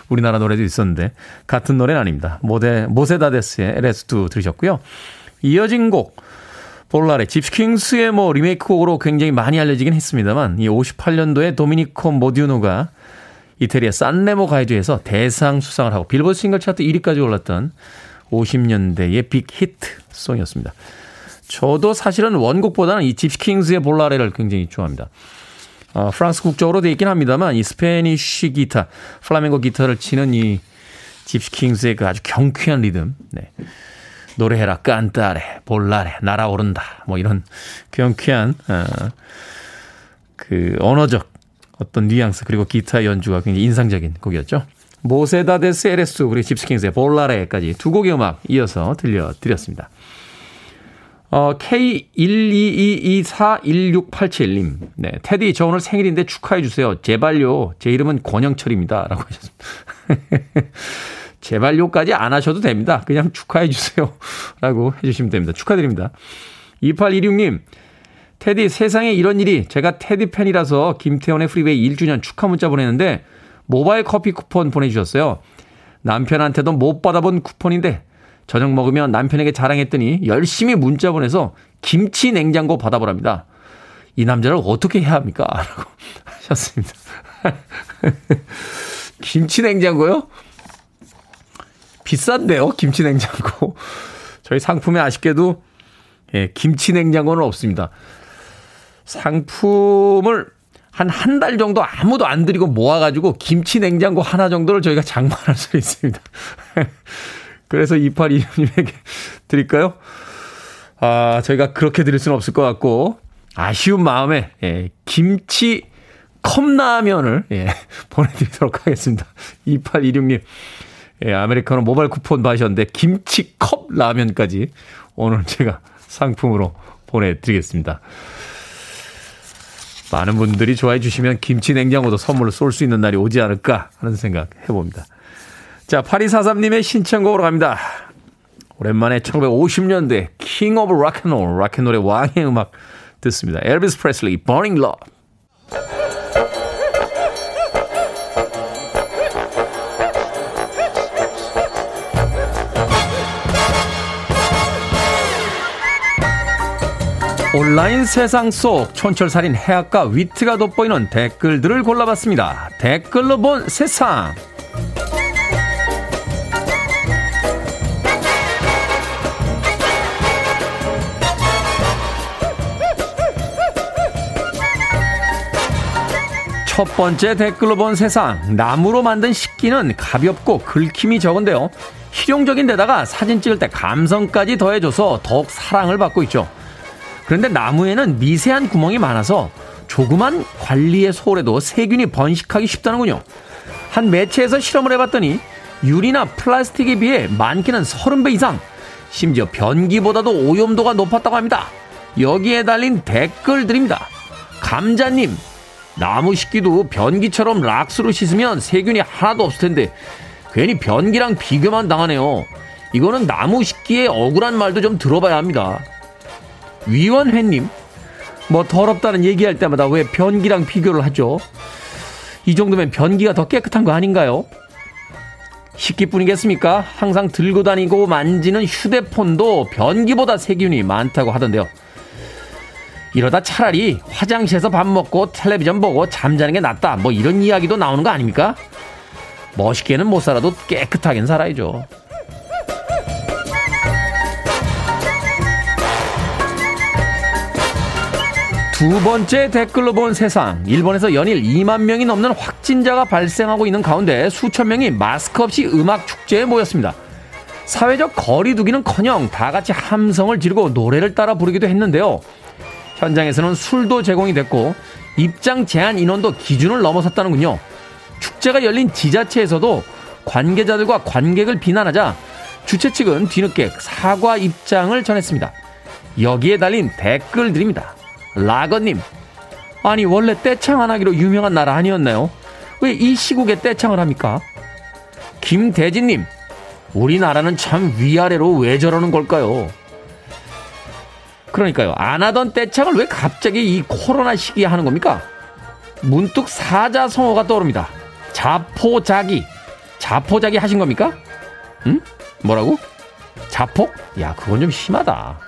우리나라 노래도 있었는데 같은 노래는 아닙니다. 모세다데스의 LS2 들으셨고요. 이어진 곡 볼라레, 집스킹스의 뭐 리메이크 곡으로 굉장히 많이 알려지긴 했습니다만 이 58년도에 도미니코 모디우노가 이태리의 산레모 가이드에서 대상 수상을 하고 빌보드 싱글 차트 1위까지 올랐던 50년대의 빅 히트 송이었습니다. 저도 사실은 원곡보다는 이 집스킹스의 볼라레를 굉장히 좋아합니다. 프랑스 국적으로 되어 있긴 합니다만 이 스페니쉬 기타, 플라멩고 기타를 치는 이 집시킹스의 그 아주 경쾌한 리듬. 네. 노래해라, 깐따레, 볼라레, 날아오른다. 뭐 이런 경쾌한 그 언어적 어떤 뉘앙스 그리고 기타 연주가 굉장히 인상적인 곡이었죠. 모세다데스 에레스 그리고 집시킹스의 볼라레까지 두 곡의 음악 이어서 들려드렸습니다. K122241687님. 네. 테디, 저 오늘 생일인데 축하해주세요. 제발요. 제 이름은 권영철입니다. 라고 하셨습니다. 제발요까지 안 하셔도 됩니다. 그냥 축하해주세요. 라고 해주시면 됩니다. 축하드립니다. 2826님. 테디, 세상에 이런 일이. 제가 테디 팬이라서 김태원의 프리웨이 1주년 축하 문자 보냈는데 모바일 커피 쿠폰 보내주셨어요. 남편한테도 못 받아본 쿠폰인데 저녁 먹으면 남편에게 자랑했더니 열심히 문자 보내서 김치 냉장고 받아보랍니다. 이 남자를 어떻게 해야 합니까? 라고 하셨습니다. 김치 냉장고요? 비싼데요, 김치 냉장고. 저희 상품에 아쉽게도 예, 김치 냉장고는 없습니다. 상품을 한 달 정도 아무도 안 드리고 모아가지고 김치 냉장고 하나 정도를 저희가 장만할 수 있습니다. 그래서 2826님에게 드릴까요? 아, 저희가 그렇게 드릴 수는 없을 것 같고, 아쉬운 마음에, 예, 김치 컵라면을, 예, 보내드리도록 하겠습니다. 2826님, 예, 아메리카노 모바일 쿠폰 받으셨는데, 김치 컵라면까지 오늘 제가 상품으로 보내드리겠습니다. 많은 분들이 좋아해 주시면 김치 냉장고도 선물로 쏠 수 있는 날이 오지 않을까 하는 생각 해봅니다. 자, 8243님의 신청곡으로 갑니다. 오랜만에 1950년대 킹 오브 락앤롤, 락앤롤의 왕의 음악 듣습니다. 엘비스 프레슬리, Burning Love. 온라인 세상 속 촌철살인 해학과 위트가 돋보이는 댓글들을 골라봤습니다. 댓글로 본 세상. 첫 번째 댓글로 본 세상. 나무로 만든 식기는 가볍고 긁힘이 적은데요, 실용적인 데다가 사진 찍을 때 감성까지 더해줘서 더욱 사랑을 받고 있죠. 그런데 나무에는 미세한 구멍이 많아서 조그만 관리의 소홀에도 세균이 번식하기 쉽다는군요. 한 매체에서 실험을 해봤더니 유리나 플라스틱에 비해 많게는 30배 이상, 심지어 변기보다도 오염도가 높았다고 합니다. 여기에 달린 댓글들입니다. 감자님, 나무 식기도 변기처럼 락스로 씻으면 세균이 하나도 없을 텐데 괜히 변기랑 비교만 당하네요. 이거는 나무 식기의 억울한 말도 좀 들어봐야 합니다. 위원회님, 뭐 더럽다는 얘기할 때마다 왜 변기랑 비교를 하죠? 이 정도면 변기가 더 깨끗한 거 아닌가요? 식기뿐이겠습니까? 항상 들고 다니고 만지는 휴대폰도 변기보다 세균이 많다고 하던데요. 이러다 차라리 화장실에서 밥 먹고 텔레비전 보고 잠자는 게 낫다, 뭐 이런 이야기도 나오는 거 아닙니까? 멋있게는 못 살아도 깨끗하게는 살아야죠. 두 번째 댓글로 본 세상. 일본에서 연일 2만 명이 넘는 확진자가 발생하고 있는 가운데 수천 명이 마스크 없이 음악 축제에 모였습니다. 사회적 거리 두기는커녕 다 같이 함성을 지르고 노래를 따라 부르기도 했는데요. 현장에서는 술도 제공이 됐고 입장 제한 인원도 기준을 넘어섰다는군요. 축제가 열린 지자체에서도 관계자들과 관객을 비난하자 주최 측은 뒤늦게 사과 입장을 전했습니다. 여기에 달린 댓글들입니다. 라거님, 아니 원래 떼창 안 하기로 유명한 나라 아니었나요? 왜 이 시국에 떼창을 합니까? 김대진님, 우리나라는 참 위아래로 왜 저러는 걸까요? 그러니까요, 안 하던 떼창을 왜 갑자기 이 코로나 시기에 하는 겁니까? 문득 사자성어가 떠오릅니다. 자포자기. 자포자기 하신 겁니까? 응? 뭐라고? 자폭? 야, 그건 좀 심하다.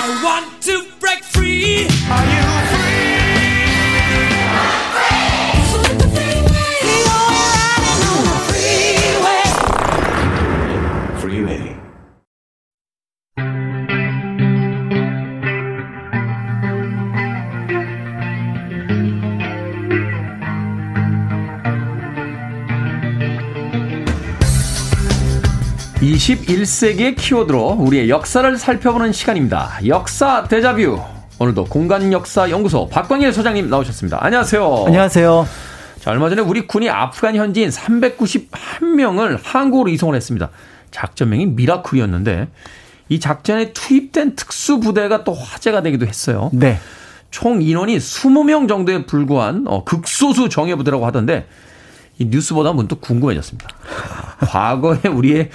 I want to break free. Are you free? I'm free. Free. Free. Freeway. Freeway. 21세기의 키워드로 우리의 역사를 살펴보는 시간입니다. 역사 데자뷰. 오늘도 공간역사연구소 박광일 소장님 나오셨습니다. 안녕하세요. 안녕하세요. 자, 얼마 전에 우리 군이 아프간 현지인 391명을 한국으로 이송을 했습니다. 작전명이 미라클이었는데 이 작전에 투입된 특수부대가 또 화제가 되기도 했어요. 네. 총 인원이 20명 정도에 불과한 극소수 정예부대라고 하던데 이 뉴스보다 문득 궁금해졌습니다. 과거에 우리의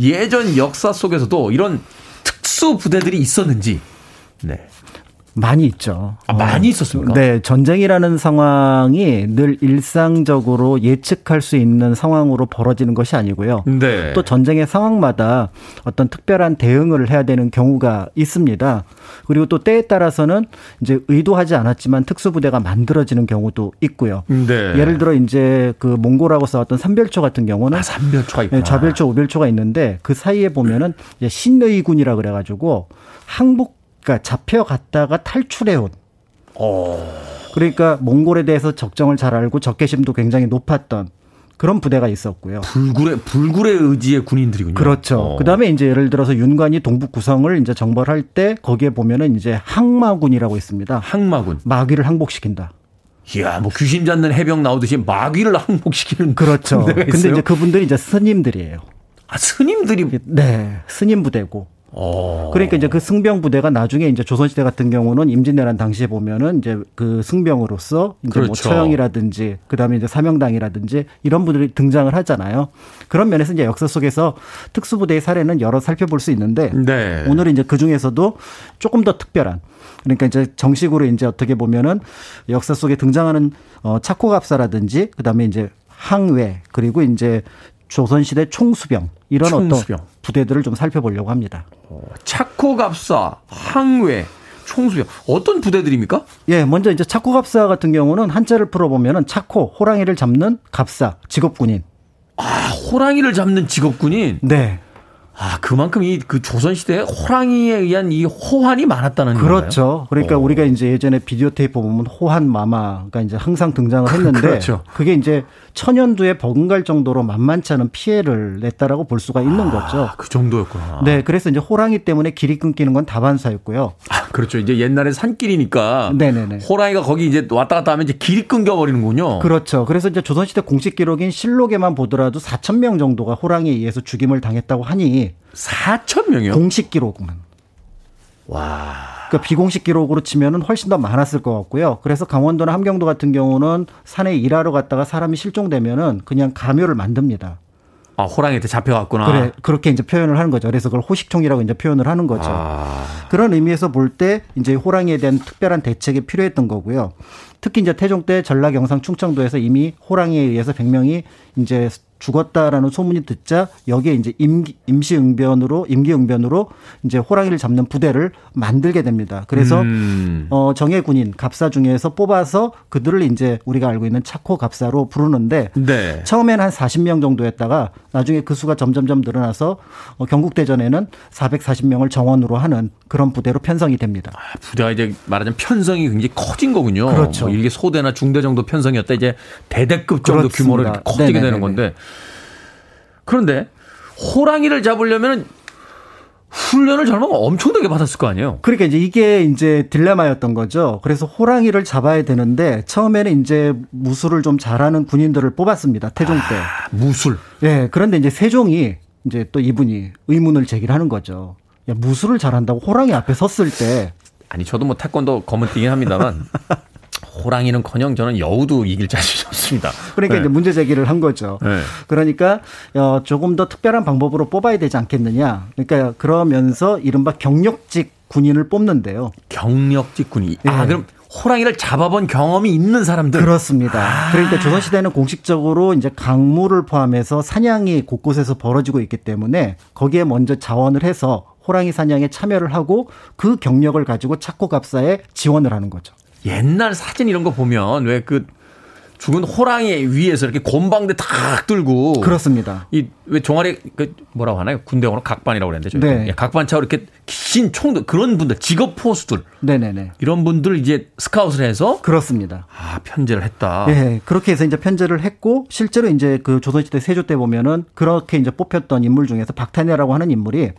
예전 역사 속에서도 이런 특수 부대들이 있었는지. 네. 많이 있죠. 아, 많이 있었습니까? 네. 전쟁이라는 상황이 늘 일상적으로 예측할 수 있는 상황으로 벌어지는 것이 아니고요. 네. 또 전쟁의 상황마다 어떤 특별한 대응을 해야 되는 경우가 있습니다. 그리고 또 때에 따라서는 이제 의도하지 않았지만 특수부대가 만들어지는 경우도 있고요. 네. 예를 들어 이제 그 몽골하고 싸웠던 삼별초 같은 경우는, 아, 삼별초가 있구나. 네, 좌별초, 우별초가 있는데 그 사이에 보면은 이제 신의군이라 그래가지고 항복, 그러니까 잡혀갔다가 탈출해온 그러니까 몽골에 대해서 적정을 잘 알고 적개심도 굉장히 높았던 그런 부대가 있었고요. 불굴의 의지의 군인들이군요. 그렇죠. 그다음에 이제 예를 들어서 윤관이 동북 구성을 이제 정벌할 때 거기에 보면은 이제 항마군이라고 있습니다. 항마군. 마귀를 항복시킨다. 이야, 뭐 귀신 잡는 해병 나오듯이 마귀를 항복시키는. 그렇죠. 근데 이제 그분들이 이제 스님들이에요. 아, 스님들이. 네, 스님 부대고. 그러니까 이제 그 승병 부대가 나중에 이제 조선시대 같은 경우는 임진왜란 당시에 보면은 이제 그 승병으로서 이제 그렇죠. 뭐 처형이라든지 그다음에 이제 사명당이라든지 이런 분들이 등장을 하잖아요. 그런 면에서 이제 역사 속에서 특수부대의 사례는 여러 살펴볼 수 있는데 네. 오늘은 이제 그 중에서도 조금 더 특별한 그러니까 이제 정식으로 이제 어떻게 보면은 역사 속에 등장하는 차코갑사라든지 그다음에 이제 항외 그리고 이제 조선시대 총수병 이런 총수병. 어떤 부대들을 좀 살펴보려고 합니다. 차코갑사, 항외, 총수병 어떤 부대들입니까? 예, 먼저 이제 차코갑사 같은 경우는 한자를 풀어보면은 차코 호랑이를 잡는 갑사 직업군인. 아, 호랑이를 잡는 직업군인. 네. 아, 그만큼 이 그 조선시대에 호랑이에 의한 이 호환이 많았다는 거예요. 그렇죠. 건가요? 그러니까 우리가 이제 예전에 비디오 테이프 보면 호환 마마가 이제 항상 등장을 했는데 그렇죠. 그게 이제 천연두에 버금갈 정도로 만만치 않은 피해를 냈다라고 볼 수가 있는 거죠. 그 정도였구나. 네. 그래서 이제 호랑이 때문에 길이 끊기는 건 다반사였고요. 아, 그렇죠. 이제 옛날에 산길이니까 네네네. 호랑이가 거기 이제 왔다 갔다 하면 이제 길이 끊겨버리는군요. 그렇죠. 그래서 이제 조선시대 공식 기록인 실록에만 보더라도 4,000명 정도가 호랑이에 의해서 죽임을 당했다고 하니 4,000명이요? 공식 기록만. 와. 그러니까 비공식 기록으로 치면은 훨씬 더 많았을 것 같고요. 그래서 강원도나 함경도 같은 경우는 산에 일하러 갔다가 사람이 실종되면은 그냥 가묘를 만듭니다. 아, 호랑이한테 잡혀갔구나. 그래, 그렇게 이제 표현을 하는 거죠. 그래서 그걸 호식총이라고 이제 표현을 하는 거죠. 그런 의미에서 볼 때 이제 호랑이에 대한 특별한 대책이 필요했던 거고요. 특히 이제 태종 때 전라, 경상, 충청도에서 이미 호랑이에 의해서 100명이 이제 죽었다라는 소문이 듣자 여기에 이제 임시응변으로 이제 호랑이를 잡는 부대를 만들게 됩니다. 그래서 정예 군인 갑사 중에서 뽑아서 그들을 이제 우리가 알고 있는 차코 갑사로 부르는데 네. 처음엔 한 40명 정도 했다가 나중에 그 수가 점점점 늘어나서 경국대전에는 440명을 정원으로 하는 그런 부대로 편성이 됩니다. 아, 부대가 이제 말하자면 편성이 굉장히 커진 거군요. 그렇죠. 뭐 일개 소대나 중대 정도 편성이었다 이제 대대급 정도 그렇습니다. 규모로 커지게 네네네네. 되는 건데. 그런데 호랑이를 잡으려면 훈련을 정말 엄청나게 받았을 거 아니에요? 그러니까 이제 이게 이제 딜레마였던 거죠. 그래서 호랑이를 잡아야 되는데 처음에는 이제 무술을 좀 잘하는 군인들을 뽑았습니다. 태종 때. 아, 무술. 예. 그런데 이제 세종이 이제 또 이분이 의문을 제기를 하는 거죠. 야, 무술을 잘한다고 호랑이 앞에 섰을 때. 아니, 저도 뭐 태권도 검은띠긴 합니다만. 호랑이는커녕 저는 여우도 이길 자신이 없습니다. 그러니까 네. 이제 문제 제기를 한 거죠. 네. 그러니까 조금 더 특별한 방법으로 뽑아야 되지 않겠느냐. 그러니까 그러면서 이른바 경력직 군인을 뽑는데요. 경력직 군인. 네. 아, 그럼 호랑이를 잡아본 경험이 있는 사람들. 그렇습니다. 그러니까 조선시대는 공식적으로 이제 강물을 포함해서 사냥이 곳곳에서 벌어지고 있기 때문에 거기에 먼저 자원을 해서 호랑이 사냥에 참여를 하고 그 경력을 가지고 차코갑사에 지원을 하는 거죠. 옛날 사진 이런 거 보면 왜 그 죽은 호랑이 위에서 이렇게 곰방대 탁 들고 그렇습니다. 이 왜 종아리 그 뭐라고 하나요? 군대용으로 각반이라고 그랬는데 네. 각반 차고 이렇게 긴 총들 그런 분들 직업 포수들 네네네 이런 분들 이제 스카웃을 해서 그렇습니다. 아, 편제를 했다. 네, 그렇게 해서 이제 편제를 했고 실제로 이제 그 조선시대 세조 때 보면은 그렇게 이제 뽑혔던 인물 중에서 박탄야라고 하는 인물이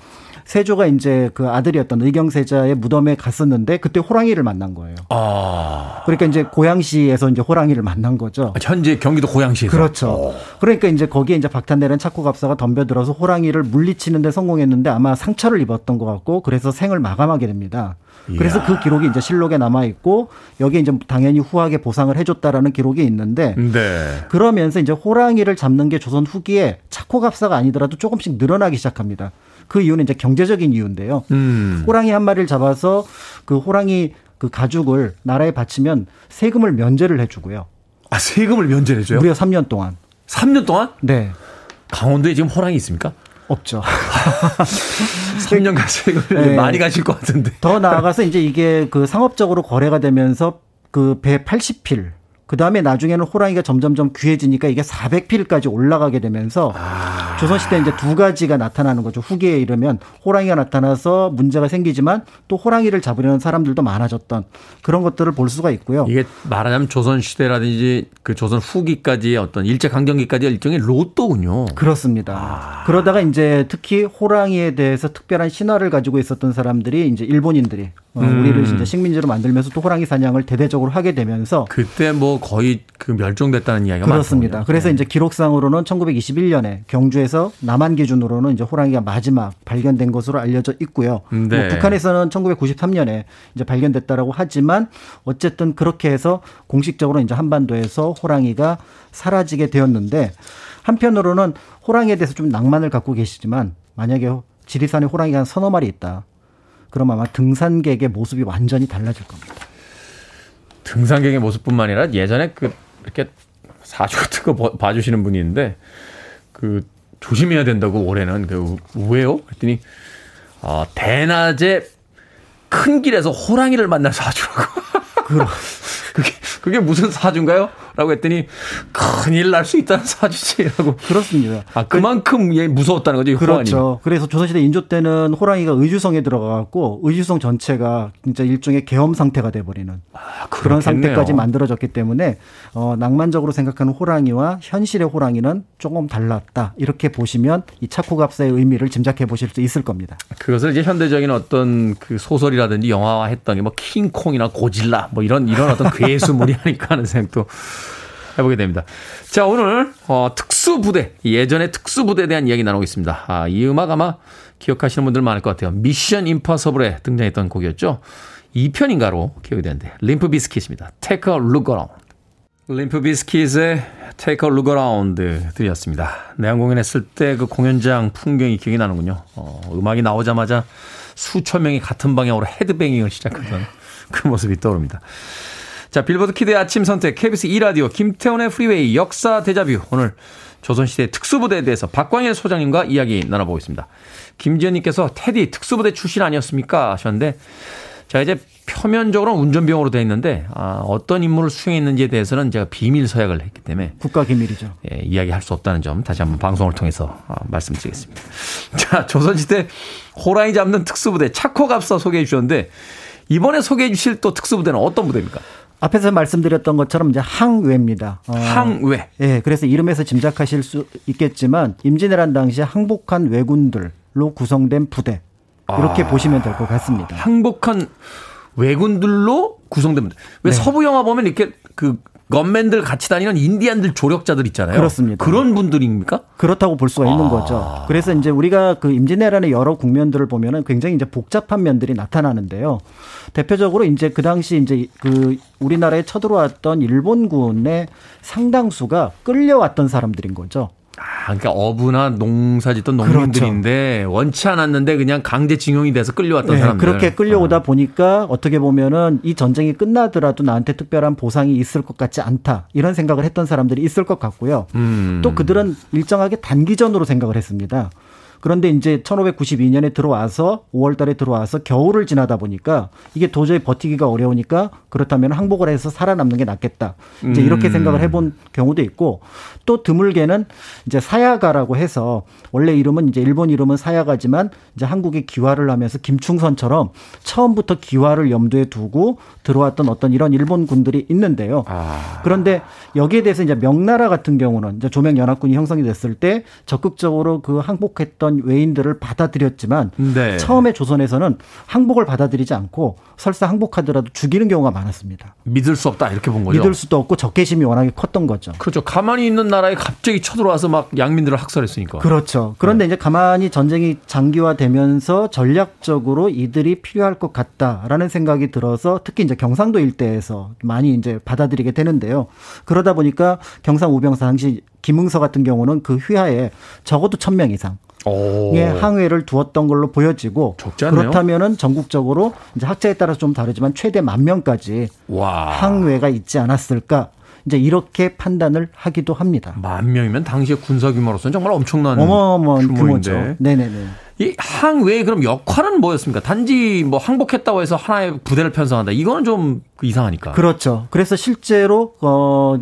세조가 이제 그 아들이었던 의경세자의 무덤에 갔었는데 그때 호랑이를 만난 거예요. 아. 그러니까 이제 고양시에서 이제 호랑이를 만난 거죠. 현재 경기도 고양시에서. 그렇죠. 오. 그러니까 이제 거기에 이제 박탄대는 차코갑사가 덤벼들어서 호랑이를 물리치는데 성공했는데 아마 상처를 입었던 것 같고 그래서 생을 마감하게 됩니다. 그래서 이야. 그 기록이 이제 실록에 남아 있고 여기에 이제 당연히 후하게 보상을 해줬다라는 기록이 있는데 네. 그러면서 이제 호랑이를 잡는 게 조선 후기에 차코갑사가 아니더라도 조금씩 늘어나기 시작합니다. 그 이유는 이제 경제적인 이유인데요. 호랑이 한 마리를 잡아서 그 호랑이 그 가죽을 나라에 바치면 세금을 면제를 해주고요. 아, 세금을 면제를 해줘요? 무려 3년 동안. 3년 동안? 네. 강원도에 지금 호랑이 있습니까? 없죠. 3년간 세금을 네. 많이 가실 것 같은데. 더 나아가서 이제 이게 그 상업적으로 거래가 되면서 그 배 80필. 그다음에 나중에는 호랑이가 점점점 귀해지니까 이게 400필까지 올라가게 되면서 아. 조선시대 이제 두 가지가 나타나는 거죠. 후기에 이르면 호랑이가 나타나서 문제가 생기지만 또 호랑이를 잡으려는 사람들도 많아졌던 그런 것들을 볼 수가 있고요. 이게 말하자면 조선시대라든지 그 조선 후기까지의 어떤 일제강점기까지 일종의 로또군요. 그렇습니다. 아. 그러다가 이제 특히 호랑이에 대해서 특별한 신화를 가지고 있었던 사람들이 이제 일본인들이 우리를 이제 식민지로 만들면서 또 호랑이 사냥을 대대적으로 하게 되면서 그때 뭐 거의 그 멸종됐다는 이야기가 많습니다. 그렇습니다. 많군요. 그래서 이제 기록상으로는 1921년에 경주에서 남한 기준으로는 이제 호랑이가 마지막 발견된 것으로 알려져 있고요. 네. 뭐 북한에서는 1993년에 이제 발견됐다라고 하지만 어쨌든 그렇게 해서 공식적으로 이제 한반도에서 호랑이가 사라지게 되었는데 한편으로는 호랑이에 대해서 좀 낭만을 갖고 계시지만 만약에 지리산에 호랑이가 한 서너 마리 있다. 그럼 아마 등산객의 모습이 완전히 달라질 겁니다. 등산객의 모습뿐만 아니라 예전에 그 이렇게 사주 같은 거 봐주시는 분이 있는데 그 조심해야 된다고 올해는 그 왜요? 그랬더니 대낮에 큰 길에서 호랑이를 만날 사주라고. 그게 무슨 사주인가요? 라고 했더니 큰일 날 수 있다는 사주지라고. 그렇습니다. 아, 그만큼 예, 무서웠다는 거죠. 그렇죠. 호랑이. 그래서 조선시대 인조 때는 호랑이가 의주성에 들어가고 의주성 전체가 진짜 일종의 계엄 상태가 돼버리는 그런 상태까지 만들어졌기 때문에 낭만적으로 생각하는 호랑이와 현실의 호랑이는 조금 달랐다. 이렇게 보시면 이 차쿠갑사의 의미를 짐작해 보실 수 있을 겁니다. 그것을 이제 현대적인 어떤 그 소설이라든지 영화화 했던 게 뭐 킹콩이나 고질라 뭐 이런 어떤 괴수물이 아닐까 하는 생각도 해보게 됩니다. 자, 오늘 특수부대, 예전의 특수부대에 대한 이야기 나누고 있습니다. 아, 이 음악 아마 기억하시는 분들 많을 것 같아요. 미션 임파서블에 등장했던 곡이었죠. 2편인가로 기억이 되는데 림프 비스킷입니다. Take a look around. 림프 비스킷의 Take a look around 들이었습니다. 내한공연 했을 때 그 공연장 풍경이 기억이 나는군요. 음악이 나오자마자 수천 명이 같은 방향으로 헤드뱅잉을 시작하던 그 모습이 떠오릅니다. 자, 빌보드 키드의 아침 선택 KBS 2라디오 김태훈의 프리웨이 역사 데자뷰. 오늘 조선시대 특수부대에 대해서 박광일 소장님과 이야기 나눠보고 있습니다. 김지현님께서 테디 특수부대 출신 아니었습니까 하셨는데 제가 이제 표면적으로 운전병으로 되어 있는데 어떤 임무를 수행했는지에 대해서는 제가 비밀 서약을 했기 때문에 국가 기밀이죠. 예, 이야기할 수 없다는 점 다시 한번 방송을 통해서 말씀드리겠습니다. 자, 조선시대 호랑이 잡는 특수부대 차코갑사 소개해 주셨는데 이번에 소개해 주실 또 특수부대는 어떤 부대입니까? 앞에서 말씀드렸던 것처럼 이제 항외입니다. 항외. 예, 그래서 이름에서 짐작하실 수 있겠지만 임진왜란 당시 항복한 왜군들로 구성된 부대. 이렇게 보시면 될 것 같습니다. 항복한 왜군들로 구성된 부대. 왜 네. 서부 영화 보면 이렇게 그 건맨들 같이 다니는 인디안들 조력자들 있잖아요. 그렇습니다. 그런 분들입니까? 그렇다고 볼 수가 있는 거죠. 그래서 이제 우리가 그 임진왜란의 여러 국면들을 보면은 굉장히 이제 복잡한 면들이 나타나는데요. 대표적으로 이제 그 당시 이제 그 우리나라에 쳐들어왔던 일본군의 상당수가 끌려왔던 사람들인 거죠. 그러니까 어부나 농사짓던 농민들인데 그렇죠. 원치 않았는데 그냥 강제징용이 돼서 끌려왔던 네, 사람들. 그렇게 끌려오다 보니까 어떻게 보면은 이 전쟁이 끝나더라도 나한테 특별한 보상이 있을 것 같지 않다. 이런 생각을 했던 사람들이 있을 것 같고요. 또 그들은 일정하게 단기전으로 생각을 했습니다. 그런데 이제 1592년에 들어와서 5월 달에 들어와서 겨울을 지나다 보니까 이게 도저히 버티기가 어려우니까 그렇다면 항복을 해서 살아남는 게 낫겠다. 이제 이렇게 생각을 해본 경우도 있고 또 드물게는 이제 사야가라고 해서 원래 이름은 이제 일본 이름은 사야가지만 이제 한국에 귀화를 하면서 김충선처럼 처음부터 귀화를 염두에 두고 들어왔던 어떤 이런 일본 군들이 있는데요. 그런데 여기에 대해서 이제 명나라 같은 경우는 이제 조명연합군이 형성이 됐을 때 적극적으로 그 항복했던 외인들을 받아들였지만 네. 처음에 조선에서는 항복을 받아들이지 않고 설사 항복하더라도 죽이는 경우가 많았습니다. 믿을 수 없다 이렇게 본 거죠. 믿을 수도 없고 적개심이 워낙에 컸던 거죠. 그렇죠. 가만히 있는 나라에 갑자기 쳐들어와서 막 양민들을 학살했으니까. 그렇죠. 그런데 이제 가만히 전쟁이 장기화되면서 전략적으로 이들이 필요할 것 같다라는 생각이 들어서 특히 이제 경상도 일대에서 많이 이제 받아들이게 되는데요. 그러다 보니까 경상우병사 당시 김응서 같은 경우는 그 휘하에 적어도 1,000명 이상. 예, 항해를 두었던 걸로 보여지고 그렇다면은 전국적으로 이제 학자에 따라서 좀 다르지만 최대 10,000명까지 항해가 있지 않았을까 이제 이렇게 판단을 하기도 합니다. 10,000명이면 당시의 군사 규모로서는 정말 엄청난 규모죠. 네네네. 이 항외의 그럼 역할은 뭐였습니까? 단지 뭐 항복했다고 해서 하나의 부대를 편성한다. 이거는 좀 이상하니까. 그렇죠. 그래서 실제로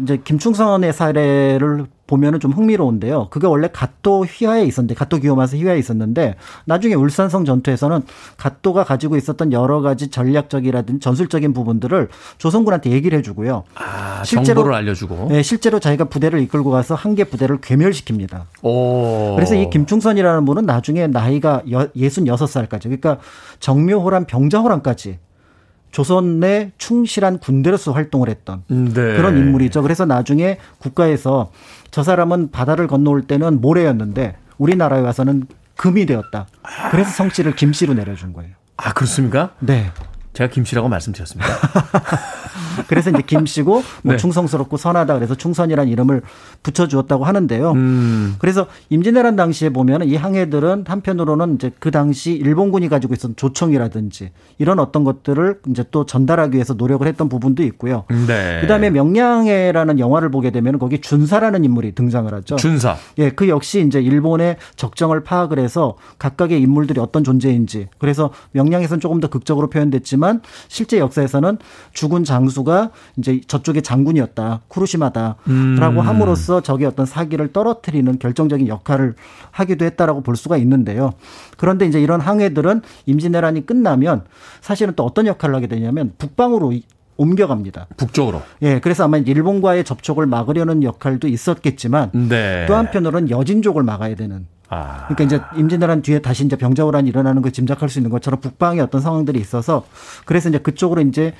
이제 김충선의 사례를 보면은 좀 흥미로운데요. 그게 원래 가또 휘하에 있었는데, 가또 기요마사 휘하에 있었는데, 나중에 울산성 전투에서는 가또가 가지고 있었던 여러 가지 전략적이라든지 전술적인 부분들을 조선군한테 얘기를 해주고요. 아, 실제로, 정보를 알려주고. 네, 실제로 자기가 부대를 이끌고 가서 한 개 부대를 괴멸시킵니다. 오. 그래서 이 김충선이라는 분은 나중에 나이가 66살까지, 그러니까 정묘호란, 병자호란까지 조선 내 충실한 군대로서 활동을 했던 그런 인물이죠. 그래서 나중에 국가에서 저 사람은 바다를 건너올 때는 모래였는데 우리나라에 와서는 금이 되었다. 그래서 성씨를 김씨로 내려준 거예요. 아, 그렇습니까? 네. 제가 김씨라고 말씀드렸습니다. 그래서 이제 김씨고 뭐 네. 충성스럽고 선하다 그래서 충선이라는 이름을 붙여주었다고 하는데요. 그래서 임진왜란 당시에 보면 이 항해들은 한편으로는 이제 그 당시 일본군이 가지고 있었던 조총이라든지 이런 어떤 것들을 이제 또 전달하기 위해서 노력을 했던 부분도 있고요. 네. 그다음에 명량해라는 영화를 보게 되면 거기 준사라는 인물이 등장을 하죠. 준사. 예, 그 역시 이제 일본의 적정을 파악을 해서 각각의 인물들이 어떤 존재인지. 그래서 명량해에서는 조금 더 극적으로 표현됐지만 실제 역사에서는 죽은 장수가 이제 저쪽의 장군이었다, 쿠루시마다라고 함으로써 적의 어떤 사기를 떨어뜨리는 결정적인 역할을 하기도 했다라고 볼 수가 있는데요. 그런데 이제 이런 항해들은 임진왜란이 끝나면 사실은 또 어떤 역할을 하게 되냐면 북방으로 옮겨갑니다. 북쪽으로. 예, 그래서 아마 일본과의 접촉을 막으려는 역할도 있었겠지만 네. 또 한편으로는 여진족을 막아야 되는. 그러니까 이제 임진왜란 뒤에 다시 이제 병자호란이 일어나는 걸 짐작할 수 있는 것처럼 북방의 어떤 상황들이 있어서 그래서 이제 그쪽으로 이제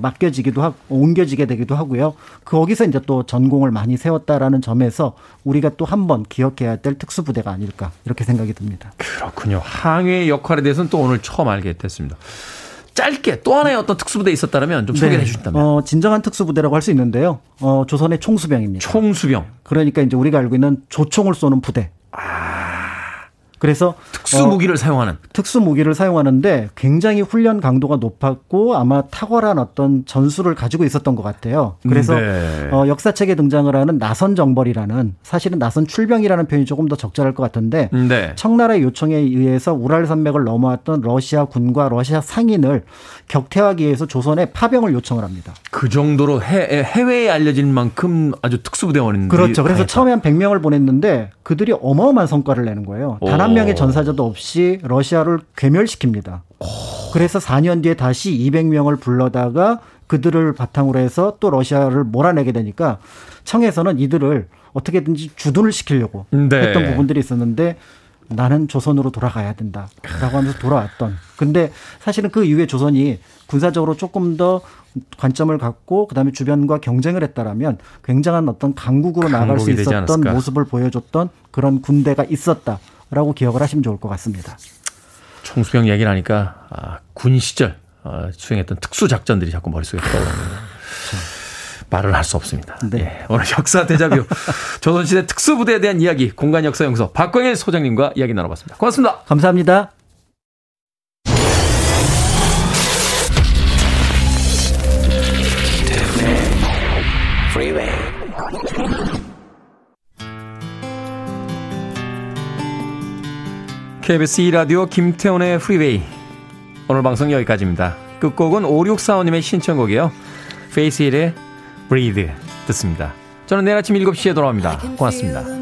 맡겨지기도 하고 옮겨지게 되기도 하고요. 거기서 이제 또 전공을 많이 세웠다라는 점에서 우리가 또 한 번 기억해야 될 특수부대가 아닐까 이렇게 생각이 듭니다. 그렇군요. 항해의 역할에 대해서는 또 오늘 처음 알게 됐습니다. 짧게 또 하나의 어떤 특수부대에 있었다면 좀 소개해 주신다면. 진정한 특수부대라고 할 수 있는데요. 조선의 총수병입니다. 총수병. 그러니까 이제 우리가 알고 있는 조총을 쏘는 부대. 그래서 특수 무기를 사용하는 특수 무기를 사용하는데 굉장히 훈련 강도가 높았고 아마 탁월한 어떤 전술을 가지고 있었던 것 같아요. 그래서 네. 역사책에 등장을 하는 나선 정벌이라는 사실은 나선 출병이라는 표현이 조금 더 적절할 것 같은데 네. 청나라의 요청에 의해서 우랄 산맥을 넘어왔던 러시아 군과 러시아 상인을 격퇴하기 위해서 조선에 파병을 요청을 합니다. 그 정도로 해외에 알려진 만큼 아주 특수부대원인데 그렇죠. 그래서 처음에 한 100명을 보냈는데 그들이 어마어마한 성과를 내는 거예요. 단 한 명의 전사자도 없이 러시아를 괴멸시킵니다. 그래서 4년 뒤에 다시 200명을 불러다가 그들을 바탕으로 해서 또 러시아를 몰아내게 되니까 청에서는 이들을 어떻게든지 주둔을 시키려고 네. 했던 부분들이 있었는데 나는 조선으로 돌아가야 된다라고 하면서 돌아왔던. 근데 사실은 그 이후에 조선이 군사적으로 조금 더 관점을 갖고 그다음에 주변과 경쟁을 했다라면 굉장한 어떤 강국으로 나아갈 수 있었던 모습을 보여줬던 그런 군대가 있었다라고 기억을 하시면 좋을 것 같습니다. 총수병 얘기를 하니까 군 시절 수행했던 특수작전들이 자꾸 머릿속에 떠오르네요. 말을 할 수 없습니다. 네. 예, 오늘 역사 데자뷰 조선시대 특수부대에 대한 이야기 공간역사연구소 박광일 소장님과 이야기 나눠봤습니다. 고맙습니다. 감사합니다. KBS 2라디오 김태훈의 프리웨이 오늘 방송 여기까지입니다. 끝곡은 5645님의 신청곡이에요. 페이스힐의 Breathe 듣습니다. 저는 내일 아침 7시에 돌아옵니다. 고맙습니다.